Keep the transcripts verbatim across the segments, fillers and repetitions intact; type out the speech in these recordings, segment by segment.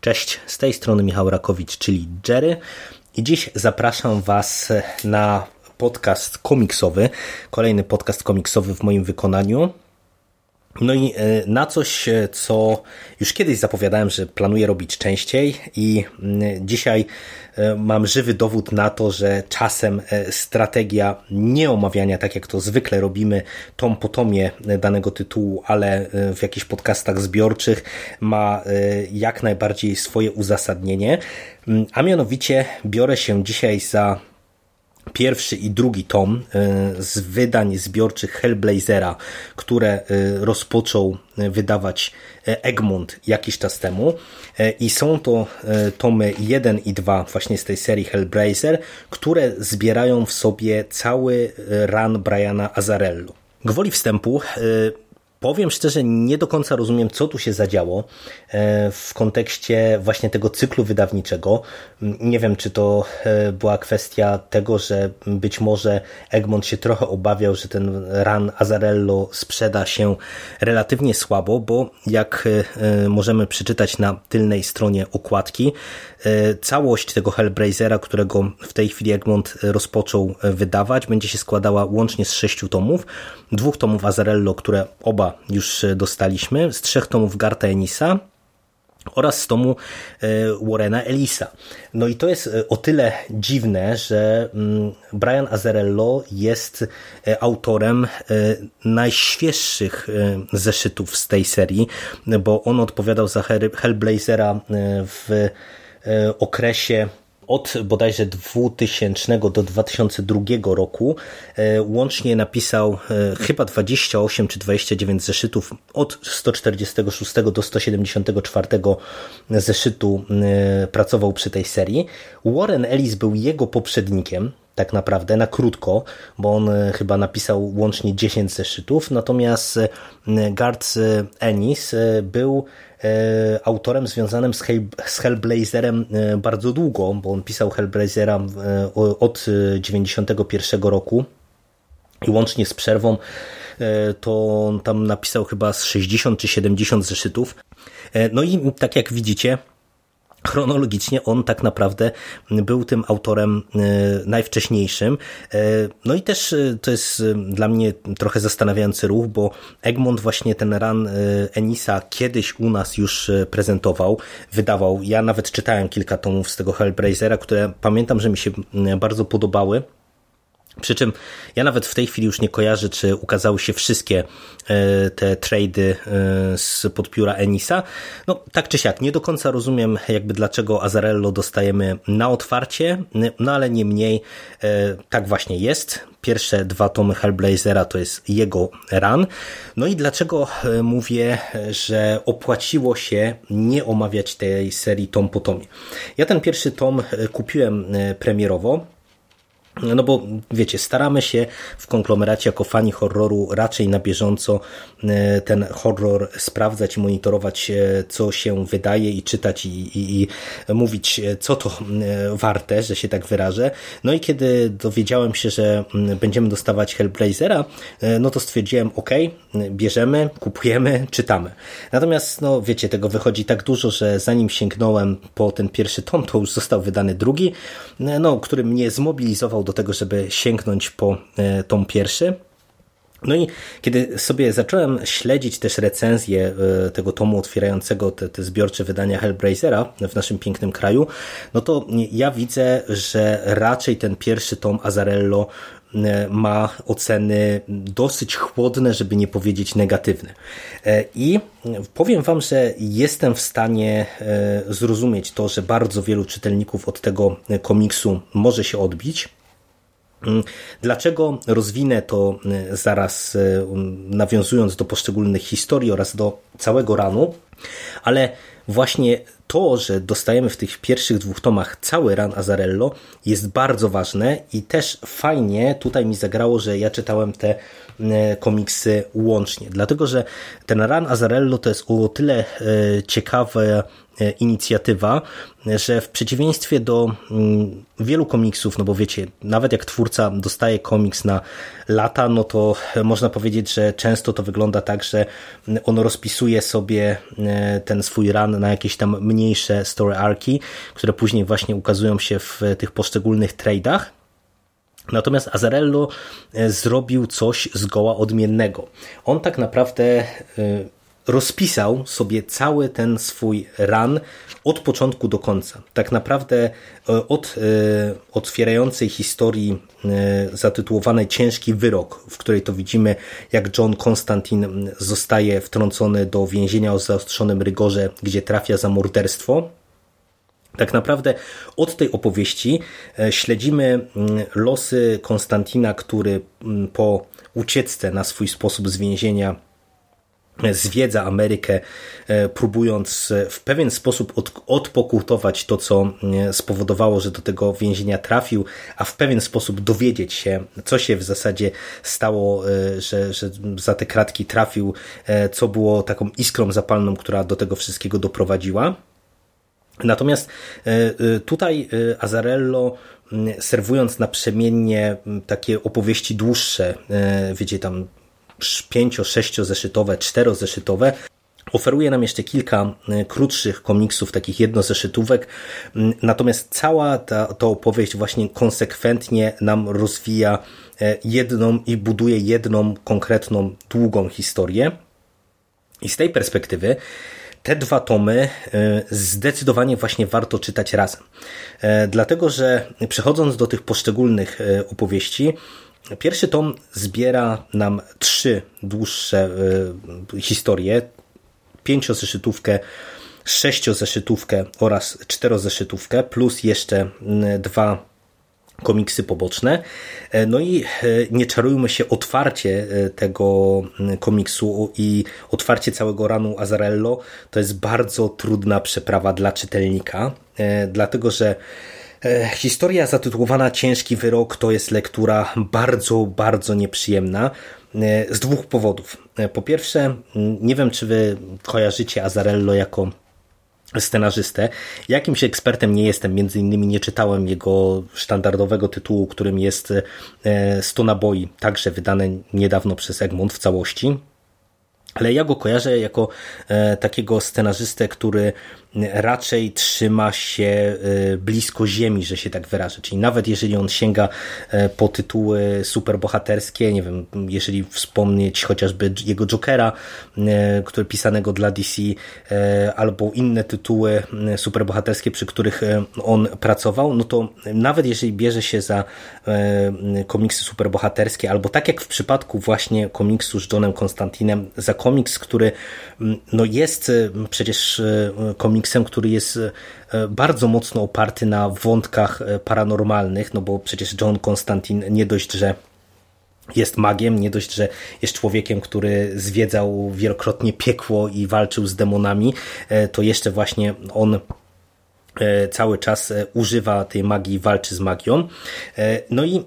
Cześć, z tej strony Michał Rakowicz, czyli Jerry, i dziś zapraszam Was na podcast komiksowy, kolejny podcast komiksowy w moim wykonaniu. No i na coś, co już kiedyś zapowiadałem, że planuję robić częściej, i dzisiaj mam żywy dowód na to, że czasem strategia nie omawiania, tak jak to zwykle robimy, tom po tomie danego tytułu, ale w jakichś podcastach zbiorczych, ma jak najbardziej swoje uzasadnienie, a mianowicie biorę się dzisiaj za pierwszy i drugi tom z wydań zbiorczych Hellblazera, które rozpoczął wydawać Egmont jakiś czas temu, i są to tomy jeden i dwa właśnie z tej serii Hellblazer, które zbierają w sobie cały run Briana Azzarello. Gwoli wstępu powiem szczerze, nie do końca rozumiem, co tu się zadziało w kontekście właśnie tego cyklu wydawniczego. Nie wiem, czy to była kwestia tego, że być może Egmont się trochę obawiał, że ten run Azzarello sprzeda się relatywnie słabo, bo jak możemy przeczytać na tylnej stronie okładki, całość tego Hellblazera, którego w tej chwili Egmont rozpoczął wydawać, będzie się składała łącznie z sześciu tomów, dwóch tomów Azzarello, które oba już dostaliśmy, z trzech tomów Gartha Ennisa oraz z tomu Warrena Ellisa. No i to jest o tyle dziwne, że Brian Azzarello jest autorem najświeższych zeszytów z tej serii, bo on odpowiadał za Hellblazera w okresie od bodajże dwutysięcznego do dwa tysiące drugiego roku. Łącznie napisał chyba dwadzieścia osiem czy dwadzieścia dziewięć zeszytów, od sto czterdzieści sześć do sto siedemdziesiąt cztery zeszytu pracował przy tej serii. Warren Ellis był jego poprzednikiem, tak naprawdę, na krótko, bo on chyba napisał łącznie dziesięć zeszytów, natomiast Garth Ennis był autorem związanym z, Hell, z Hellblazerem bardzo długo, bo on pisał Hellblazera od dziewięćdziesiątego pierwszego roku i łącznie z przerwą to on tam napisał chyba z sześćdziesiąt czy siedemdziesiąt zeszytów. No i tak jak widzicie, chronologicznie on tak naprawdę był tym autorem najwcześniejszym. No i też to jest dla mnie trochę zastanawiający ruch, bo Egmont właśnie ten run Ennisa kiedyś u nas już prezentował, wydawał. Ja nawet czytałem kilka tomów z tego Hellblazera, które pamiętam, że mi się bardzo podobały. Przy czym ja nawet w tej chwili już nie kojarzę, czy ukazały się wszystkie te trady z podpióra Ennisa. No tak czy siak, nie do końca rozumiem jakby dlaczego Azzarello dostajemy na otwarcie, no ale niemniej tak właśnie jest. Pierwsze dwa tomy Hellblazera to jest jego run. No i dlaczego mówię, że opłaciło się nie omawiać tej serii tom po tomie? Ja ten pierwszy tom kupiłem premierowo. No bo wiecie, staramy się w konglomeracie jako fani horroru raczej na bieżąco ten horror sprawdzać i monitorować, co się wydaje, i czytać i, i, i mówić, co to warte, że się tak wyrażę. No i kiedy dowiedziałem się, że będziemy dostawać Hellblazera, no to stwierdziłem, ok, bierzemy, kupujemy, czytamy. Natomiast no wiecie, tego wychodzi tak dużo, że zanim sięgnąłem po ten pierwszy tom, to już został wydany drugi, no, który mnie zmobilizował do tego, żeby sięgnąć po tom pierwszy. No i kiedy sobie zacząłem śledzić też recenzję tego tomu otwierającego te, te zbiorcze wydania Hellblazera w naszym pięknym kraju, no to ja widzę, że raczej ten pierwszy tom Azzarello ma oceny dosyć chłodne, żeby nie powiedzieć negatywne. I powiem Wam, że jestem w stanie zrozumieć to, że bardzo wielu czytelników od tego komiksu może się odbić. Dlaczego? Rozwinę to zaraz, nawiązując do poszczególnych historii oraz do całego ranu. Ale właśnie to, że dostajemy w tych pierwszych dwóch tomach cały Ran Azzarello, jest bardzo ważne i też fajnie tutaj mi zagrało, że ja czytałem te komiksy łącznie, dlatego że ten Ran Azzarello to jest o tyle ciekawa inicjatywa, że w przeciwieństwie do wielu komiksów, no bo wiecie, nawet jak twórca dostaje komiks na lata, no to można powiedzieć, że często to wygląda tak, że on rozpisuje sobie ten swój run na jakieś tam mniejsze story arki, które później właśnie ukazują się w tych poszczególnych trade'ach. Natomiast Azzarello zrobił coś zgoła odmiennego. On tak naprawdę rozpisał sobie cały ten swój run od początku do końca. Tak naprawdę od otwierającej historii zatytułowanej Ciężki Wyrok, w której to widzimy, jak John Constantine zostaje wtrącony do więzienia o zaostrzonym rygorze, gdzie trafia za morderstwo. Tak naprawdę od tej opowieści śledzimy losy Konstantina, który po ucieczce na swój sposób z więzienia zwiedza Amerykę, próbując w pewien sposób od, odpokutować to, co spowodowało, że do tego więzienia trafił, a w pewien sposób dowiedzieć się, co się w zasadzie stało, że, że za te kratki trafił, co było taką iskrą zapalną, która do tego wszystkiego doprowadziła. Natomiast tutaj Azzarello, serwując naprzemiennie takie opowieści dłuższe, wiecie, tam pięcio, sześciozeszytowe, czterozeszytowe, oferuje nam jeszcze kilka krótszych komiksów, takich jednozeszytówek, natomiast cała ta, ta opowieść właśnie konsekwentnie nam rozwija jedną i buduje jedną konkretną, długą historię. I z tej perspektywy te dwa tomy zdecydowanie właśnie warto czytać razem. Dlatego, że przechodząc do tych poszczególnych opowieści, pierwszy tom zbiera nam trzy dłuższe y, historie, pięciozeszytówkę, sześciozeszytówkę oraz czterozeszytówkę, plus jeszcze y, dwa komiksy poboczne. No i nie czarujmy się, otwarcie tego komiksu i otwarcie całego ranu Azzarello to jest bardzo trudna przeprawa dla czytelnika, y, dlatego że historia zatytułowana Ciężki Wyrok to jest lektura bardzo, bardzo nieprzyjemna z dwóch powodów. Po pierwsze, nie wiem, czy wy kojarzycie Azzarello jako scenarzystę. Jakimś ekspertem nie jestem, między innymi nie czytałem jego standardowego tytułu, którym jest sto naboi, także wydane niedawno przez Egmont w całości. Ale ja go kojarzę jako takiego scenarzystę, który raczej trzyma się blisko ziemi, że się tak wyrażę. Czyli nawet jeżeli on sięga po tytuły superbohaterskie, nie wiem, jeżeli wspomnieć chociażby jego Jokera, który pisanego dla D C, albo inne tytuły superbohaterskie, przy których on pracował, no to nawet jeżeli bierze się za komiksy superbohaterskie, albo tak jak w przypadku właśnie komiksu z Johnem Constantinem, za komiks, który no jest przecież komiksem, który jest bardzo mocno oparty na wątkach paranormalnych, no bo przecież John Constantine nie dość, że jest magiem, nie dość, że jest człowiekiem, który zwiedzał wielokrotnie piekło i walczył z demonami, to jeszcze właśnie on cały czas używa tej magii i walczy z magią. No i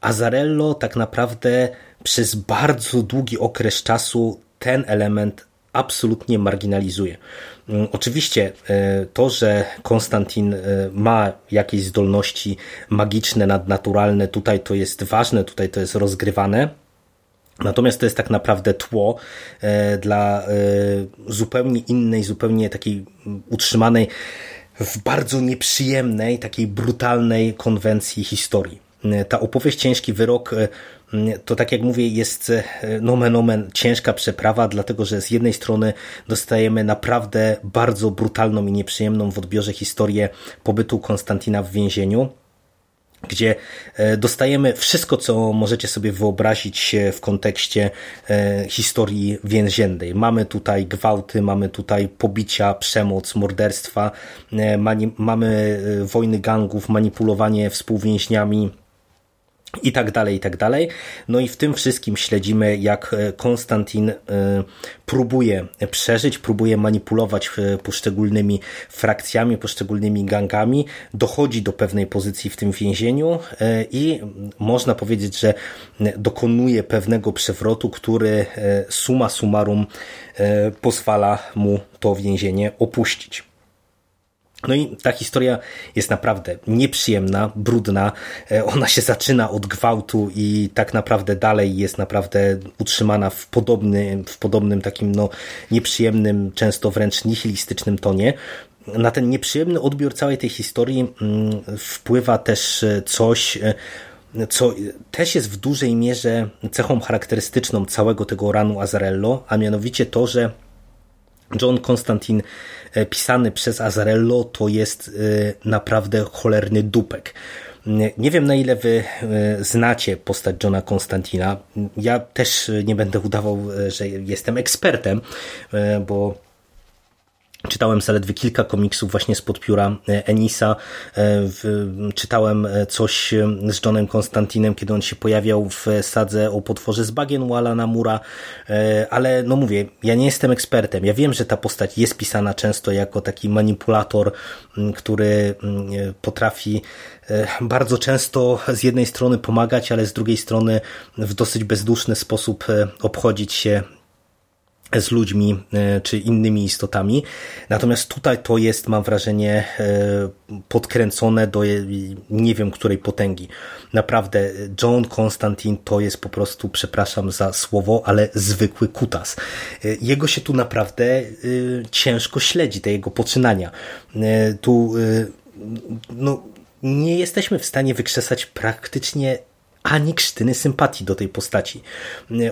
Azzarello tak naprawdę przez bardzo długi okres czasu ten element absolutnie marginalizuje. Oczywiście to, że Konstantin ma jakieś zdolności magiczne, nadnaturalne, tutaj to jest ważne, tutaj to jest rozgrywane. Natomiast to jest tak naprawdę tło dla zupełnie innej, zupełnie takiej utrzymanej w bardzo nieprzyjemnej, takiej brutalnej konwencji historii. Ta opowieść Ciężki Wyrok to, tak jak mówię, jest nomen omen ciężka przeprawa, dlatego że z jednej strony dostajemy naprawdę bardzo brutalną i nieprzyjemną w odbiorze historię pobytu Konstantina w więzieniu, gdzie dostajemy wszystko, co możecie sobie wyobrazić w kontekście historii więziennej. Mamy tutaj gwałty, mamy tutaj pobicia, przemoc, morderstwa, mamy wojny gangów, manipulowanie współwięźniami, i tak dalej, i tak dalej. No i w tym wszystkim śledzimy, jak Konstantin próbuje przeżyć, próbuje manipulować poszczególnymi frakcjami, poszczególnymi gangami, dochodzi do pewnej pozycji w tym więzieniu i można powiedzieć, że dokonuje pewnego przewrotu, który summa summarum pozwala mu to więzienie opuścić. No i ta historia jest naprawdę nieprzyjemna, brudna, ona się zaczyna od gwałtu i tak naprawdę dalej jest naprawdę utrzymana w podobnym, w podobnym takim no nieprzyjemnym, często wręcz nihilistycznym tonie. Na ten nieprzyjemny odbiór całej tej historii wpływa też coś, co też jest w dużej mierze cechą charakterystyczną całego tego ranu Azzarello, a mianowicie to, że John Constantine pisany przez Azzarello to jest naprawdę cholerny dupek. Nie wiem, na ile wy znacie postać Johna Constantina. Ja też nie będę udawał, że jestem ekspertem, bo czytałem zaledwie kilka komiksów właśnie spod pióra Enisa. Czytałem coś z Johnem Constantinem, kiedy on się pojawiał w sadze o potworze z bagien u Alana Moore'a, ale no mówię, ja nie jestem ekspertem. Ja wiem, że ta postać jest pisana często jako taki manipulator, który potrafi bardzo często z jednej strony pomagać, ale z drugiej strony w dosyć bezduszny sposób obchodzić się z ludźmi czy innymi istotami. Natomiast tutaj to jest, mam wrażenie, podkręcone do nie wiem której potęgi. Naprawdę John Constantine to jest po prostu, przepraszam za słowo, ale zwykły kutas. Jego się tu naprawdę ciężko śledzi, te jego poczynania. Tu no, nie jesteśmy w stanie wykrzesać praktycznie ani krztyny sympatii do tej postaci.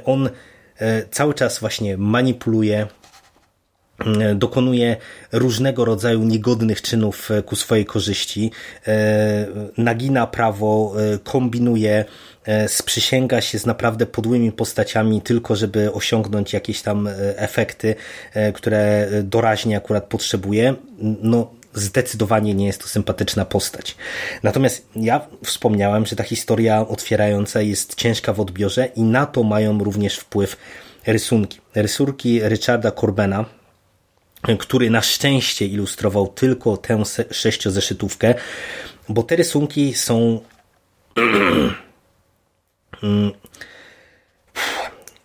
On cały czas właśnie manipuluje, dokonuje różnego rodzaju niegodnych czynów ku swojej korzyści, nagina prawo, kombinuje, sprzysięga się z naprawdę podłymi postaciami tylko, żeby osiągnąć jakieś tam efekty, które doraźnie akurat potrzebuje. No, zdecydowanie nie jest to sympatyczna postać. Natomiast ja wspomniałem, że ta historia otwierająca jest ciężka w odbiorze i na to mają również wpływ rysunki. Rysunki Richarda Corbena, który na szczęście ilustrował tylko tę sześciozeszytówkę, bo te rysunki są...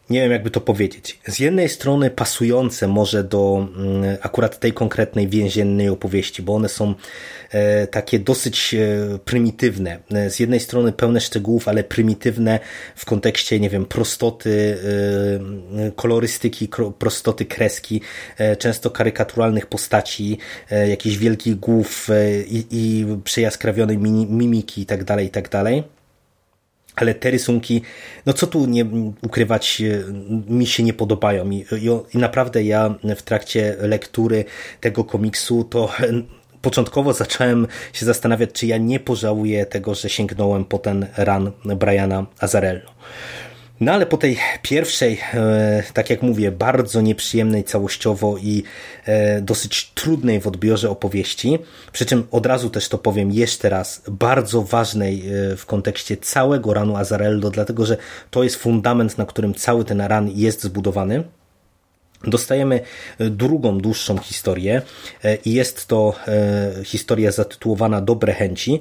nie wiem, jakby to powiedzieć. Z jednej strony pasujące może do akurat tej konkretnej więziennej opowieści, bo one są takie dosyć prymitywne. Z jednej strony pełne szczegółów, ale prymitywne w kontekście, nie wiem, prostoty kolorystyki, prostoty kreski, często karykaturalnych postaci, jakichś wielkich głów i, i przejaskrawionej mimiki i tak dalej, i tak dalej. Ale te rysunki, no co tu nie ukrywać, mi się nie podobają i, i, i naprawdę ja w trakcie lektury tego komiksu to początkowo zacząłem się zastanawiać, czy ja nie pożałuję tego, że sięgnąłem po ten ran Briana Azzarello. No ale po tej pierwszej, tak jak mówię, bardzo nieprzyjemnej całościowo i dosyć trudnej w odbiorze opowieści, przy czym od razu też to powiem jeszcze raz, bardzo ważnej w kontekście całego ranu Azzarello, dlatego że to jest fundament, na którym cały ten ran jest zbudowany, dostajemy drugą, dłuższą historię i jest to historia zatytułowana Dobre chęci,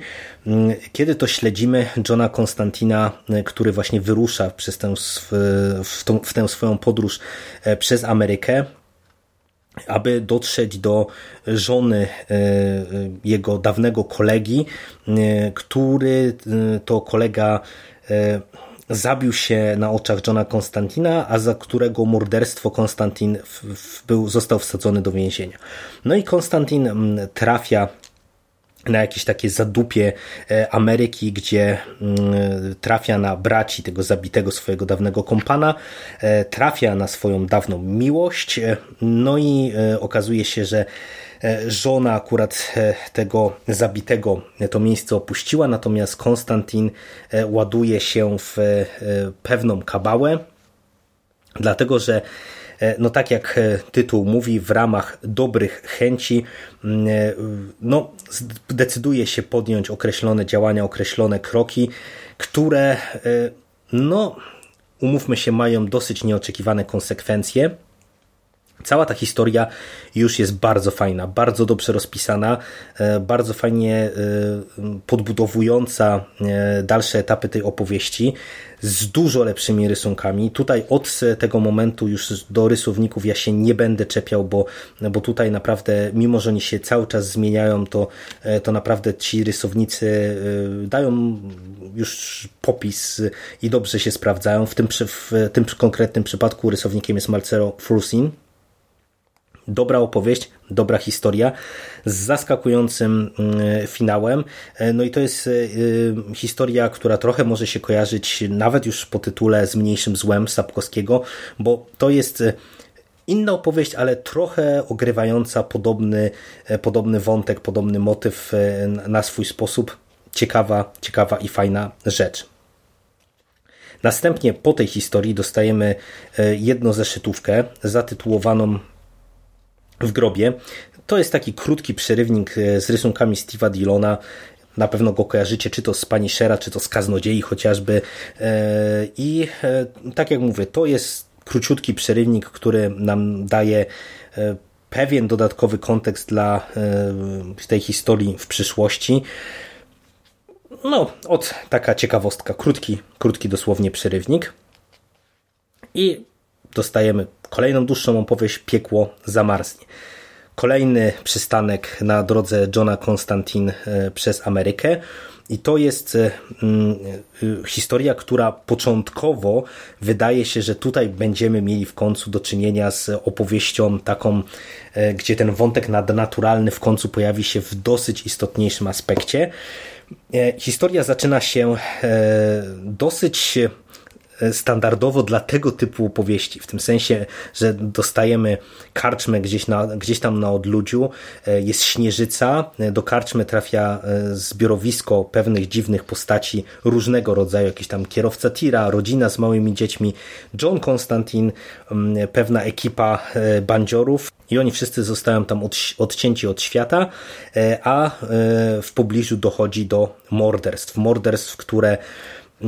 kiedy to śledzimy Johna Constantina, który właśnie wyrusza przez tę, w, tą, w tę swoją podróż przez Amerykę, aby dotrzeć do żony jego dawnego kolegi, który to kolega zabił się na oczach Johna Constantina, a za którego morderstwo Constantin w, w, był, został wsadzony do więzienia. No i Constantin trafia na jakieś takie zadupie Ameryki, gdzie trafia na braci tego zabitego swojego dawnego kompana, trafia na swoją dawną miłość, no i okazuje się, że żona akurat tego zabitego to miejsce opuściła, natomiast Konstantin ładuje się w pewną kabałę, dlatego że no tak jak tytuł mówi, w ramach dobrych chęci no, decyduje się podjąć określone działania, określone kroki, które no, umówmy się, mają dosyć nieoczekiwane konsekwencje. Cała ta historia już jest bardzo fajna, bardzo dobrze rozpisana, bardzo fajnie podbudowująca dalsze etapy tej opowieści z dużo lepszymi rysunkami. Tutaj od tego momentu już do rysowników ja się nie będę czepiał, bo, bo tutaj naprawdę, mimo że oni się cały czas zmieniają, to, to naprawdę ci rysownicy dają już popis i dobrze się sprawdzają. W tym, w tym konkretnym przypadku rysownikiem jest Marcelo Frusin. Dobra opowieść, dobra historia z zaskakującym finałem. No i to jest historia, która trochę może się kojarzyć nawet już po tytule z Mniejszym Złem Sapkowskiego, bo to jest inna opowieść, ale trochę ogrywająca podobny, podobny wątek, podobny motyw na swój sposób. Ciekawa, ciekawa i fajna rzecz. Następnie po tej historii dostajemy jedną zeszytówkę zatytułowaną W grobie. To jest taki krótki przerywnik z rysunkami Steve'a Dillona. Na pewno go kojarzycie, czy to z Punishera, czy to z Kaznodziei chociażby. I tak jak mówię, to jest króciutki przerywnik, który nam daje pewien dodatkowy kontekst dla tej historii w przyszłości. No, od taka ciekawostka. Krótki, krótki dosłownie przerywnik. I dostajemy kolejną dłuższą opowieść, Piekło zamarznie. Kolejny przystanek na drodze Johna Constantine przez Amerykę i to jest historia, która początkowo wydaje się, że tutaj będziemy mieli w końcu do czynienia z opowieścią taką, gdzie ten wątek nadnaturalny w końcu pojawi się w dosyć istotniejszym aspekcie. Historia zaczyna się dosyć standardowo dla tego typu opowieści, w tym sensie, że dostajemy karczmę gdzieś, na, gdzieś tam na odludziu, jest śnieżyca, do karczmy trafia zbiorowisko pewnych dziwnych postaci różnego rodzaju, jakiś tam kierowca tira, rodzina z małymi dziećmi, John Constantine, pewna ekipa bandziorów i oni wszyscy zostają tam od, odcięci od świata, a w pobliżu dochodzi do morderstw, morderstw, które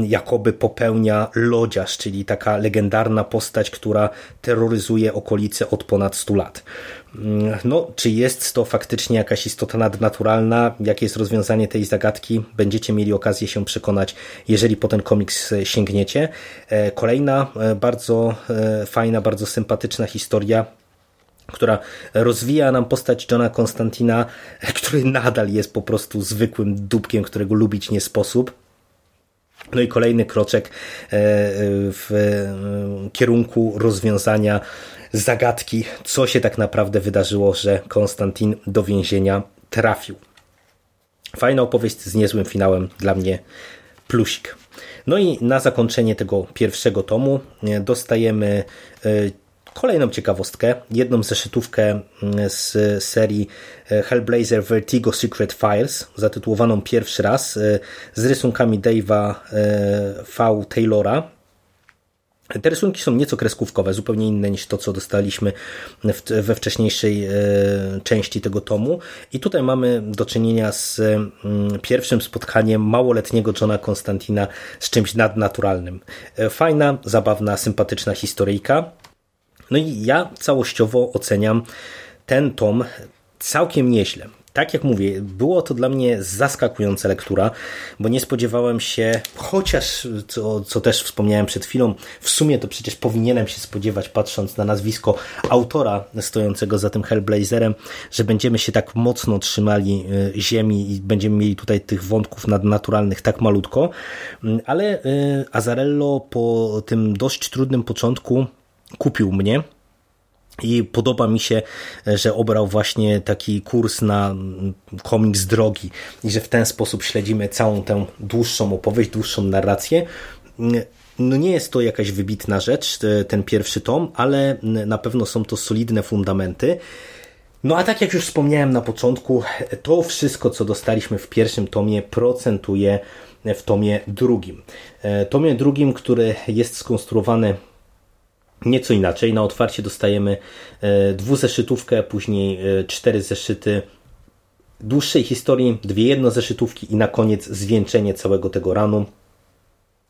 jakoby popełnia Lodziarz, czyli taka legendarna postać, która terroryzuje okolice od ponad stu lat. No, czy jest to faktycznie jakaś istota nadnaturalna? Jakie jest rozwiązanie tej zagadki? Będziecie mieli okazję się przekonać, jeżeli po ten komiks sięgniecie. Kolejna bardzo fajna, bardzo sympatyczna historia, która rozwija nam postać Johna Constantina, który nadal jest po prostu zwykłym dupkiem, którego lubić nie sposób. No i kolejny kroczek w kierunku rozwiązania zagadki, co się tak naprawdę wydarzyło, że Konstantin do więzienia trafił. Fajna opowieść z niezłym finałem, dla mnie plusik. No i na zakończenie tego pierwszego tomu dostajemy kolejną ciekawostkę, jedną zeszytówkę z serii Hellblazer Vertigo Secret Files, zatytułowaną Pierwszy raz, z rysunkami Dave'a V. Taylora. Te rysunki są nieco kreskówkowe, zupełnie inne niż to, co dostaliśmy we wcześniejszej części tego tomu. I tutaj mamy do czynienia z pierwszym spotkaniem małoletniego Johna Constantina z czymś nadnaturalnym. Fajna, zabawna, sympatyczna historyjka. No i ja całościowo oceniam ten tom całkiem nieźle. Tak jak mówię, było to dla mnie zaskakująca lektura, bo nie spodziewałem się, chociaż, co, co też wspomniałem przed chwilą, w sumie to przecież powinienem się spodziewać, patrząc na nazwisko autora stojącego za tym Hellblazerem, że będziemy się tak mocno trzymali ziemi i będziemy mieli tutaj tych wątków nadnaturalnych tak malutko, ale Azzarello po tym dość trudnym początku kupił mnie i podoba mi się, że obrał właśnie taki kurs na komiks drogi i że w ten sposób śledzimy całą tę dłuższą opowieść, dłuższą narrację. No nie jest to jakaś wybitna rzecz, ten pierwszy tom, ale na pewno są to solidne fundamenty. No a tak jak już wspomniałem na początku, to wszystko, co dostaliśmy w pierwszym tomie, procentuje w tomie drugim. Tomie drugim, który jest skonstruowany nieco inaczej. Na otwarcie dostajemy dwuzeszytówkę, później cztery zeszyty dłuższej historii, dwie jednozeszytówki i na koniec zwieńczenie całego tego ranu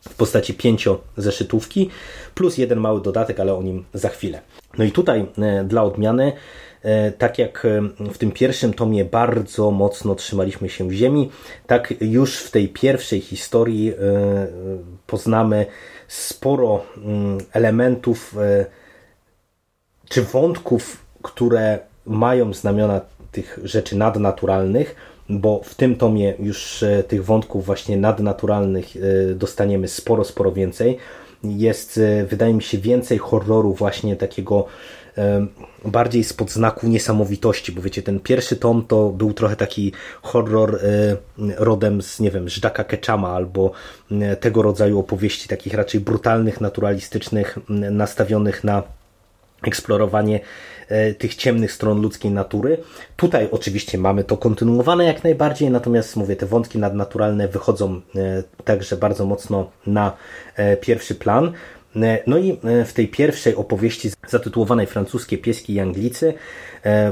w postaci pięciozeszytówki plus jeden mały dodatek, ale o nim za chwilę. No i tutaj dla odmiany, tak jak w tym pierwszym tomie bardzo mocno trzymaliśmy się ziemi, tak już w tej pierwszej historii poznamy sporo elementów czy wątków, które mają znamiona tych rzeczy nadnaturalnych, bo w tym tomie już tych wątków właśnie nadnaturalnych dostaniemy sporo, sporo więcej. Jest, wydaje mi się, więcej horroru właśnie takiego bardziej spod znaku niesamowitości, bo wiecie, ten pierwszy tom to był trochę taki horror rodem z, nie wiem, Żdaka Keczama albo tego rodzaju opowieści takich raczej brutalnych, naturalistycznych, nastawionych na eksplorowanie tych ciemnych stron ludzkiej natury. Tutaj oczywiście mamy to kontynuowane jak najbardziej, natomiast mówię, te wątki nadnaturalne wychodzą także bardzo mocno na pierwszy plan. No i w tej pierwszej opowieści zatytułowanej Francuskie pieski i Anglicy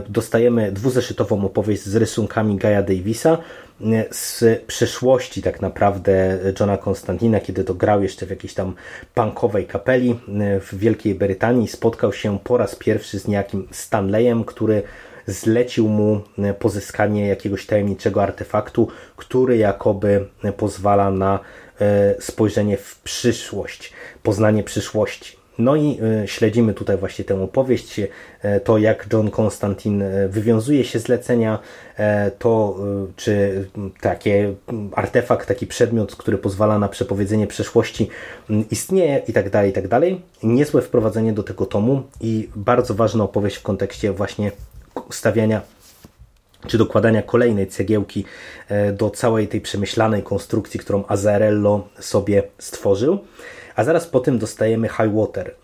dostajemy dwuzeszytową opowieść z rysunkami Gaia Davisa z przeszłości tak naprawdę Johna Konstantina, kiedy to grał jeszcze w jakiejś tam punkowej kapeli w Wielkiej Brytanii. Spotkał się po raz pierwszy z niejakim Stanleyem, który zlecił mu pozyskanie jakiegoś tajemniczego artefaktu, który jakoby pozwala na spojrzenie w przyszłość, poznanie przyszłości. No i śledzimy tutaj właśnie tę opowieść, to jak John Constantine wywiązuje się z zlecenia, to czy taki artefakt, taki przedmiot, który pozwala na przepowiedzenie przeszłości istnieje i tak dalej, i tak dalej. Niezłe wprowadzenie do tego tomu i bardzo ważna opowieść w kontekście właśnie stawiania czy dokładania kolejnej cegiełki do całej tej przemyślanej konstrukcji, którą Azzarello sobie stworzył. A zaraz po tym dostajemy Highwater.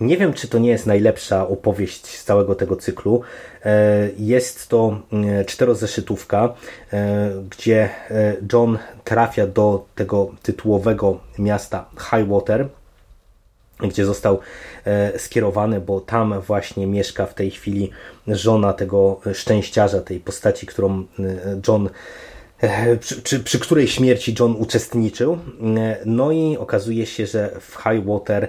Nie wiem, czy to nie jest najlepsza opowieść z całego tego cyklu. Jest to czterozeszytówka, gdzie John trafia do tego tytułowego miasta Highwater, gdzie został skierowany, bo tam właśnie mieszka w tej chwili żona tego szczęściarza, tej postaci, którą John, przy, przy, przy której śmierci John uczestniczył. No i okazuje się, że w Highwater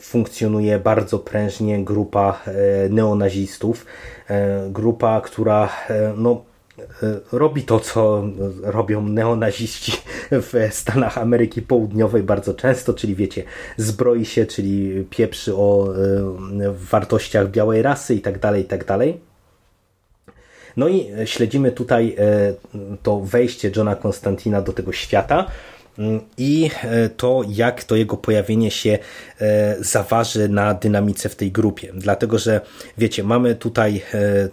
funkcjonuje bardzo prężnie grupa neonazistów, grupa, która no, robi to, co robią neonaziści w Stanach Ameryki Południowej bardzo często, czyli wiecie, zbroi się, czyli pieprzy o wartościach białej rasy i tak dalej, i tak dalej. No i śledzimy tutaj to wejście Johna Konstantina do tego świata i to, jak to jego pojawienie się zaważy na dynamice w tej grupie. Dlatego, że wiecie, mamy tutaj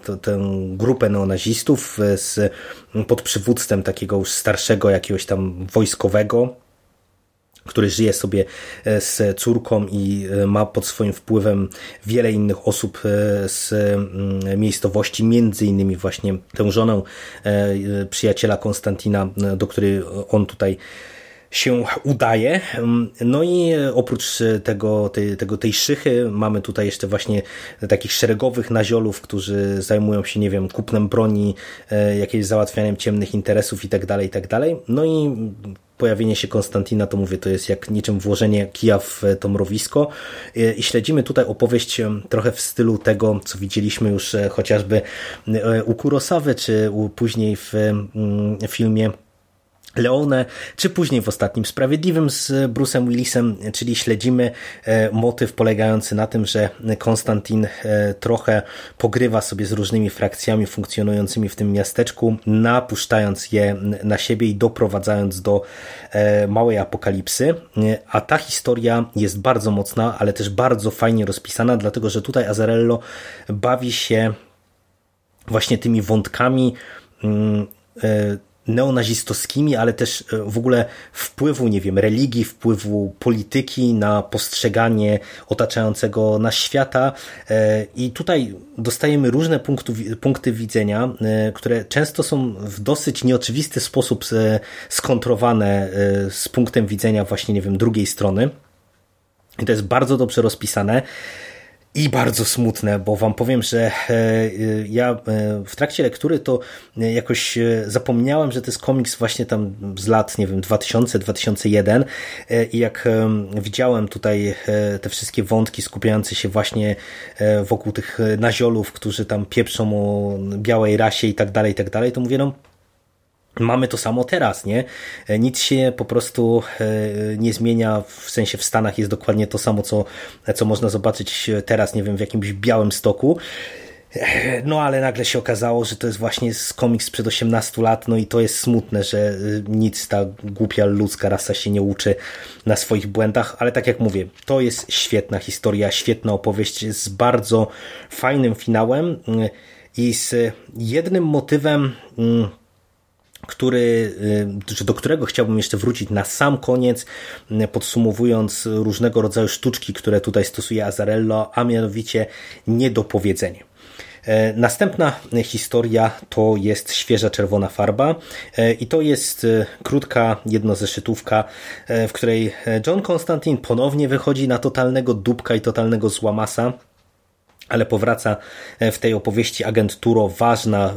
t- tę grupę neonazistów z, pod przywództwem takiego już starszego jakiegoś tam wojskowego, który żyje sobie z córką i ma pod swoim wpływem wiele innych osób z miejscowości, między innymi właśnie tę żonę przyjaciela Konstantina, do której on tutaj się udaje. No i oprócz tego, tej, tego, tej szychy mamy tutaj jeszcze właśnie takich szeregowych naziolów, którzy zajmują się, nie wiem, kupnem broni, jakieś załatwianiem ciemnych interesów i tak dalej, i tak dalej. No i pojawienie się Konstantina, to mówię, to jest jak niczym włożenie kija w to mrowisko i śledzimy tutaj opowieść trochę w stylu tego, co widzieliśmy już chociażby u Kurosawy, czy później w filmie Leone, czy później w Ostatnim Sprawiedliwym z Bruce'em Willisem, czyli śledzimy motyw polegający na tym, że Konstantin trochę pogrywa sobie z różnymi frakcjami funkcjonującymi w tym miasteczku, napuszczając je na siebie i doprowadzając do małej apokalipsy, a ta historia jest bardzo mocna, ale też bardzo fajnie rozpisana, dlatego że tutaj Azzarello bawi się właśnie tymi wątkami neonazistowskimi, ale też w ogóle wpływu, nie wiem, religii, wpływu polityki na postrzeganie otaczającego nas świata. I tutaj dostajemy różne punkty, punkty widzenia, które często są w dosyć nieoczywisty sposób skontrowane z punktem widzenia właśnie, nie wiem, drugiej strony. I to jest bardzo dobrze rozpisane i bardzo smutne, bo wam powiem, że ja w trakcie lektury to jakoś zapomniałem, że to jest komiks właśnie tam z lat, nie wiem, dwa tysiące, dwa tysiące jeden i jak widziałem tutaj te wszystkie wątki skupiające się właśnie wokół tych naziolów, którzy tam pieprzą o białej rasie i tak dalej, i tak dalej, to mówię, no mamy to samo teraz, nie? Nic się po prostu nie zmienia, w sensie w Stanach jest dokładnie to samo, co, co można zobaczyć teraz, nie wiem, w jakimś Białymstoku. No ale nagle się okazało, że to jest właśnie komiks sprzed osiemnastu lat, no i to jest smutne, że nic ta głupia ludzka rasa się nie uczy na swoich błędach, ale tak jak mówię, to jest świetna historia, świetna opowieść z bardzo fajnym finałem i z jednym motywem, który, do którego chciałbym jeszcze wrócić na sam koniec, podsumowując różnego rodzaju sztuczki, które tutaj stosuje Azzarello, a mianowicie niedopowiedzenie. Następna historia to jest Świeża czerwona farba i to jest krótka jednozeszytówka, w której John Constantine ponownie wychodzi na totalnego dupka i totalnego złamasa, ale powraca w tej opowieści agent Turo, ważna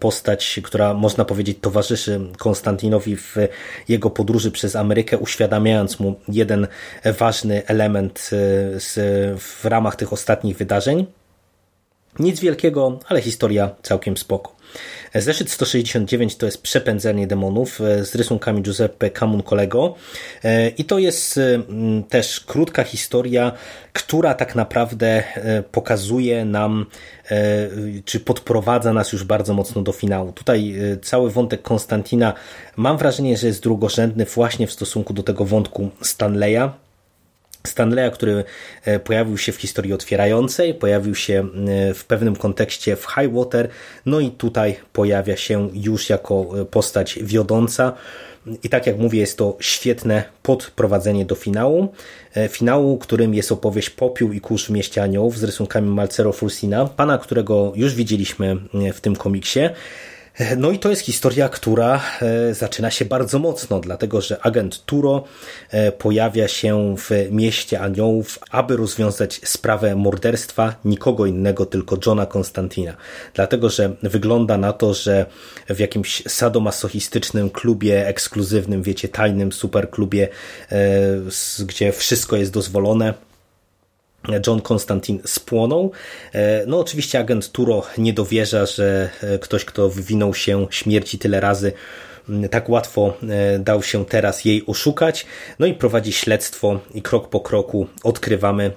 postać, która można powiedzieć towarzyszy Konstantinowi w jego podróży przez Amerykę, uświadamiając mu jeden ważny element w ramach tych ostatnich wydarzeń. Nic wielkiego, ale historia całkiem spoko. Zeszyt sto sześćdziesiąt dziewięć to jest Przepędzenie demonów z rysunkami Giuseppe Camuncolego i to jest też krótka historia, która tak naprawdę pokazuje nam, czy podprowadza nas już bardzo mocno do finału. Tutaj cały wątek Konstantina mam wrażenie, że jest drugorzędny właśnie w stosunku do tego wątku Stanleya. Stanleya, który pojawił się w historii otwierającej, pojawił się w pewnym kontekście w Highwater, no i tutaj pojawia się już jako postać wiodąca i tak jak mówię, jest to świetne podprowadzenie do finału, finału, którym jest opowieść Popiół i kurz w mieście aniołów z rysunkami Marcelo Fursina, pana, którego już widzieliśmy w tym komiksie. No i to jest historia, która zaczyna się bardzo mocno, dlatego że agent Turo pojawia się w mieście aniołów, aby rozwiązać sprawę morderstwa nikogo innego, tylko Johna Constantina. Dlatego że wygląda na to, że w jakimś sadomasochistycznym klubie ekskluzywnym, wiecie, tajnym superklubie, gdzie wszystko jest dozwolone, John Constantine spłonął. No oczywiście agent Turo nie dowierza, że ktoś, kto wywinął się śmierci tyle razy, tak łatwo dał się teraz jej oszukać. No i prowadzi śledztwo i krok po kroku odkrywamy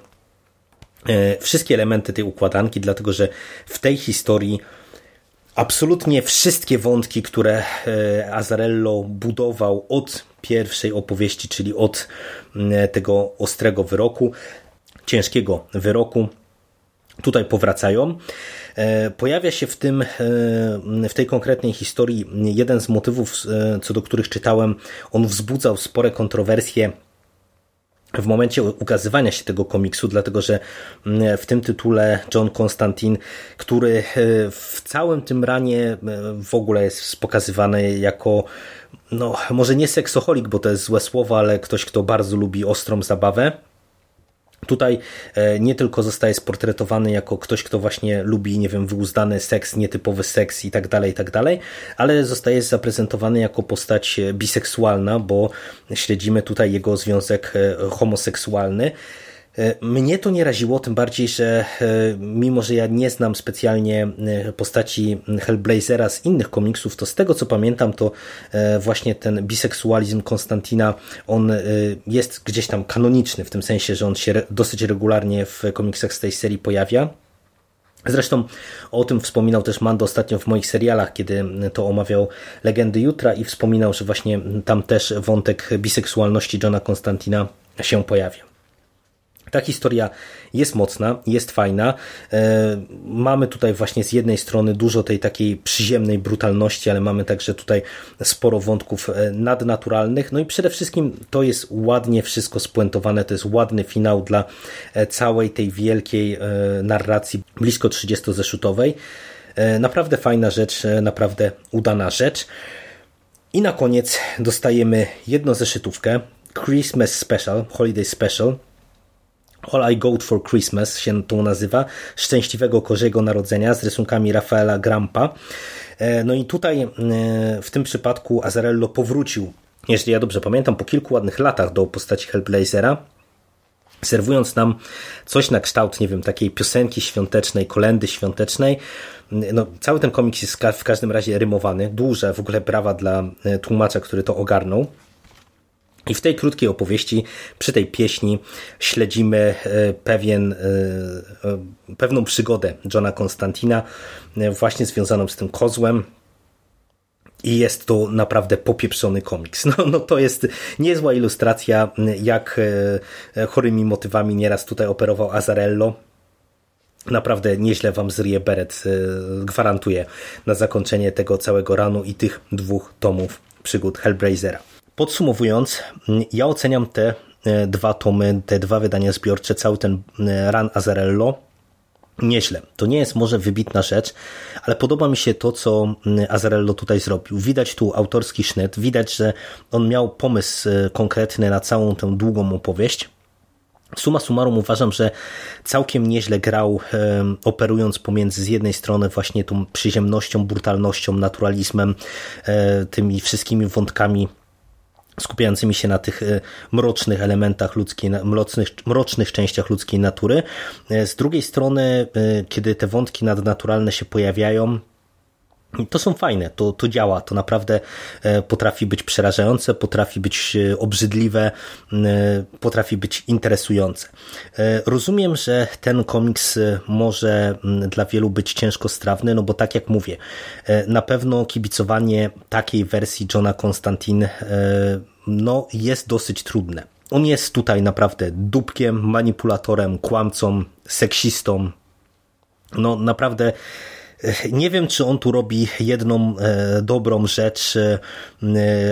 wszystkie elementy tej układanki, dlatego że w tej historii absolutnie wszystkie wątki, które Azzarello budował od pierwszej opowieści, czyli od tego ostrego wyroku, ciężkiego wyroku, tutaj powracają. Pojawia się w tym, w tej konkretnej historii jeden z motywów, co do których czytałem, on wzbudzał spore kontrowersje w momencie ukazywania się tego komiksu, dlatego że w tym tytule John Constantine, który w całym tym ranie w ogóle jest pokazywany jako, no może nie seksoholik, bo to jest złe słowo, ale ktoś, kto bardzo lubi ostrą zabawę. Tutaj nie tylko zostaje sportretowany jako ktoś, kto właśnie lubi, nie wiem, wyuzdany seks, nietypowy seks i tak dalej, i tak dalej, ale zostaje zaprezentowany jako postać biseksualna, bo śledzimy tutaj jego związek homoseksualny. Mnie to nie raziło, tym bardziej, że mimo, że ja nie znam specjalnie postaci Hellblazera z innych komiksów, to z tego co pamiętam, to właśnie ten biseksualizm Konstantina, on jest gdzieś tam kanoniczny, w tym sensie, że on się dosyć regularnie w komiksach z tej serii pojawia. Zresztą o tym wspominał też Mando ostatnio w moich serialach, kiedy to omawiał Legendy Jutra i wspominał, że właśnie tam też wątek biseksualności Johna Constantina się pojawia. Ta historia jest mocna, jest fajna. Mamy tutaj właśnie z jednej strony dużo tej takiej przyziemnej brutalności, ale mamy także tutaj sporo wątków nadnaturalnych. No i przede wszystkim to jest ładnie wszystko spuentowane, to jest ładny finał dla całej tej wielkiej narracji blisko trzydziestozeszytowej. Naprawdę fajna rzecz, naprawdę udana rzecz. I na koniec dostajemy jednozeszytówkę Christmas Special, Holiday Special, All I Got for Christmas się to nazywa, Szczęśliwego Korzego Narodzenia, z rysunkami Rafaela Grampa. No i tutaj w tym przypadku Azzarello powrócił, jeśli ja dobrze pamiętam, po kilku ładnych latach do postaci Hellblazera, serwując nam coś na kształt, nie wiem, takiej piosenki świątecznej, kolendy świątecznej. No, cały ten komiks jest w każdym razie rymowany. Duże w ogóle brawa dla tłumacza, który to ogarnął. I w tej krótkiej opowieści, przy tej pieśni śledzimy pewien, pewną przygodę Johna Konstantina, właśnie związaną z tym kozłem. I jest to naprawdę popieprzony komiks. No, no to jest niezła ilustracja, jak chorymi motywami nieraz tutaj operował Azzarello. Naprawdę nieźle wam zryje beret, gwarantuję, na zakończenie tego całego ranu i tych dwóch tomów przygód Hellblazera. Podsumowując, ja oceniam te dwa tomy, te dwa wydania zbiorcze, cały ten run Azzarello nieźle. To nie jest może wybitna rzecz, ale podoba mi się to, co Azzarello tutaj zrobił. Widać tu autorski sznyt, widać, że on miał pomysł konkretny na całą tę długą opowieść. Summa summarum uważam, że całkiem nieźle grał, operując pomiędzy z jednej strony właśnie tą przyziemnością, brutalnością, naturalizmem, tymi wszystkimi wątkami skupiającymi się na tych mrocznych elementach ludzkiej, mrocznych, mrocznych częściach ludzkiej natury. Z drugiej strony, kiedy te wątki nadnaturalne się pojawiają, to są fajne, to, to działa, to naprawdę potrafi być przerażające, potrafi być obrzydliwe, potrafi być interesujące. Rozumiem, że ten komiks może dla wielu być ciężkostrawny, no bo tak jak mówię, na pewno kibicowanie takiej wersji Johna Constantine no, jest dosyć trudne. On jest tutaj naprawdę dupkiem, manipulatorem, kłamcą, seksistą. No naprawdę nie wiem, czy on tu robi jedną dobrą rzecz,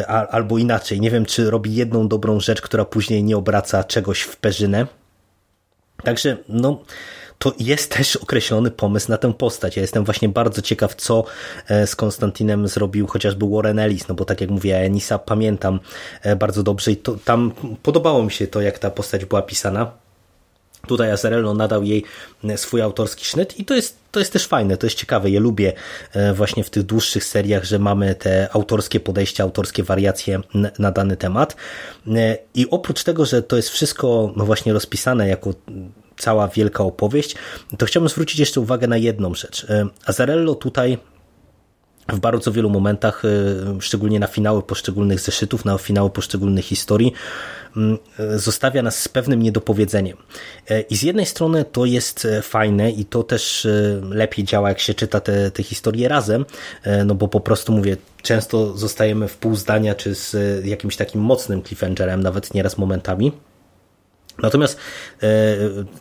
albo inaczej. Nie wiem, czy robi jedną dobrą rzecz, która później nie obraca czegoś w perzynę. Także no, to jest też określony pomysł na tę postać. Ja jestem właśnie bardzo ciekaw, co z Konstantinem zrobił chociażby Warren Ellis, no bo tak jak mówię, ja Ennisa pamiętam bardzo dobrze i to, tam podobało mi się to, jak ta postać była pisana. Tutaj Azzarello nadał jej swój autorski sznyt i to jest, to jest też fajne, to jest ciekawe. Ja lubię właśnie w tych dłuższych seriach, że mamy te autorskie podejścia, autorskie wariacje na dany temat. I oprócz tego, że to jest wszystko właśnie rozpisane jako cała wielka opowieść, to chciałbym zwrócić jeszcze uwagę na jedną rzecz. Azzarello tutaj w bardzo wielu momentach, szczególnie na finały poszczególnych zeszytów, na finały poszczególnych historii, zostawia nas z pewnym niedopowiedzeniem. I z jednej strony to jest fajne i to też lepiej działa, jak się czyta te, te historie razem, no bo po prostu mówię, często zostajemy w pół zdania czy z jakimś takim mocnym cliffhangerem, nawet nieraz momentami. Natomiast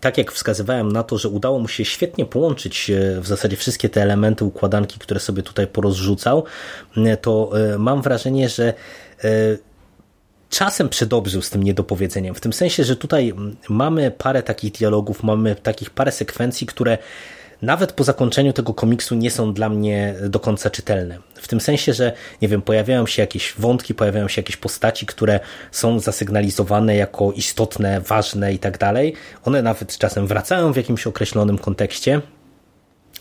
tak jak wskazywałem na to, że udało mu się świetnie połączyć w zasadzie wszystkie te elementy, układanki, które sobie tutaj porozrzucał, to mam wrażenie, że czasem przedobrzył z tym niedopowiedzeniem. W tym sensie, że tutaj mamy parę takich dialogów, mamy takich parę sekwencji, które nawet po zakończeniu tego komiksu nie są dla mnie do końca czytelne. W tym sensie, że nie wiem, pojawiają się jakieś wątki, pojawiają się jakieś postaci, które są zasygnalizowane jako istotne, ważne i tak dalej. One nawet czasem wracają w jakimś określonym kontekście,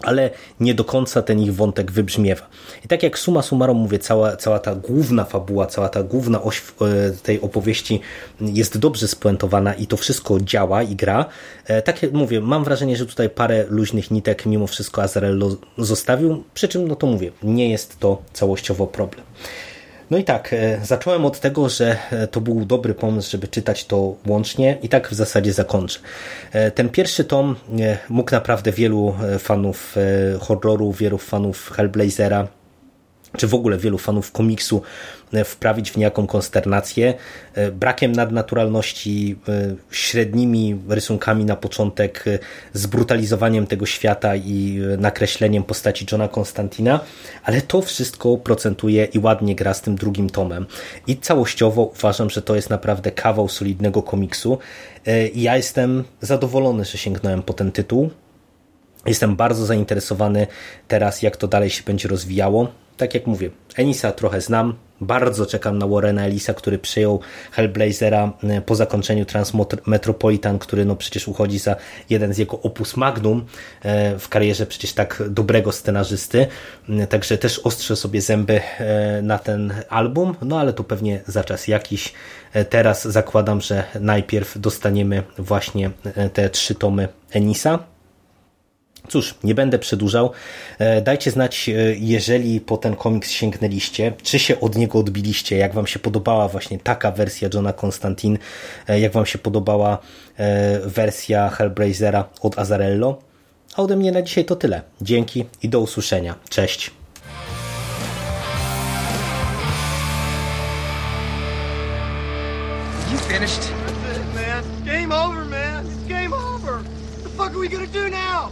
ale nie do końca ten ich wątek wybrzmiewa. I tak jak summa summarum mówię, cała, cała ta główna fabuła, cała ta główna oś tej opowieści jest dobrze spuentowana i to wszystko działa i gra. Tak jak mówię, mam wrażenie, że tutaj parę luźnych nitek mimo wszystko Azzarello zostawił, przy czym, no to mówię, nie jest to całościowo problem. No i tak, zacząłem od tego, że to był dobry pomysł, żeby czytać to łącznie i tak w zasadzie zakończę. Ten pierwszy tom mógł naprawdę wielu fanów horroru, wielu fanów Hellblazera, czy w ogóle wielu fanów komiksu wprawić w niejaką konsternację. Brakiem nadnaturalności, średnimi rysunkami na początek, zbrutalizowaniem tego świata i nakreśleniem postaci Johna Konstantina, ale to wszystko procentuje i ładnie gra z tym drugim tomem. I całościowo uważam, że to jest naprawdę kawał solidnego komiksu. Ja jestem zadowolony, że sięgnąłem po ten tytuł. Jestem bardzo zainteresowany teraz, jak to dalej się będzie rozwijało. Tak jak mówię, Ennisa trochę znam, Bardzo czekam na Warrena Ellisa, który przejął Hellblazera po zakończeniu Transmetropolitan, który no przecież uchodzi za jeden z jego opus magnum w karierze przecież tak dobrego scenarzysty. Także też ostrzę sobie zęby na ten album, no ale to pewnie za czas jakiś. Teraz zakładam, że najpierw dostaniemy właśnie te trzy tomy Ellisa. Cóż, nie będę przedłużał. Dajcie znać, jeżeli po ten komiks sięgnęliście, czy się od niego odbiliście, jak wam się podobała właśnie taka wersja Johna Constantine, jak wam się podobała wersja Hellblazera od Azzarello. A ode mnie na dzisiaj to tyle. Dzięki i do usłyszenia. Cześć. You finished? That's it, man. Game over, man. It's game over. What the fuck are we gonna do now?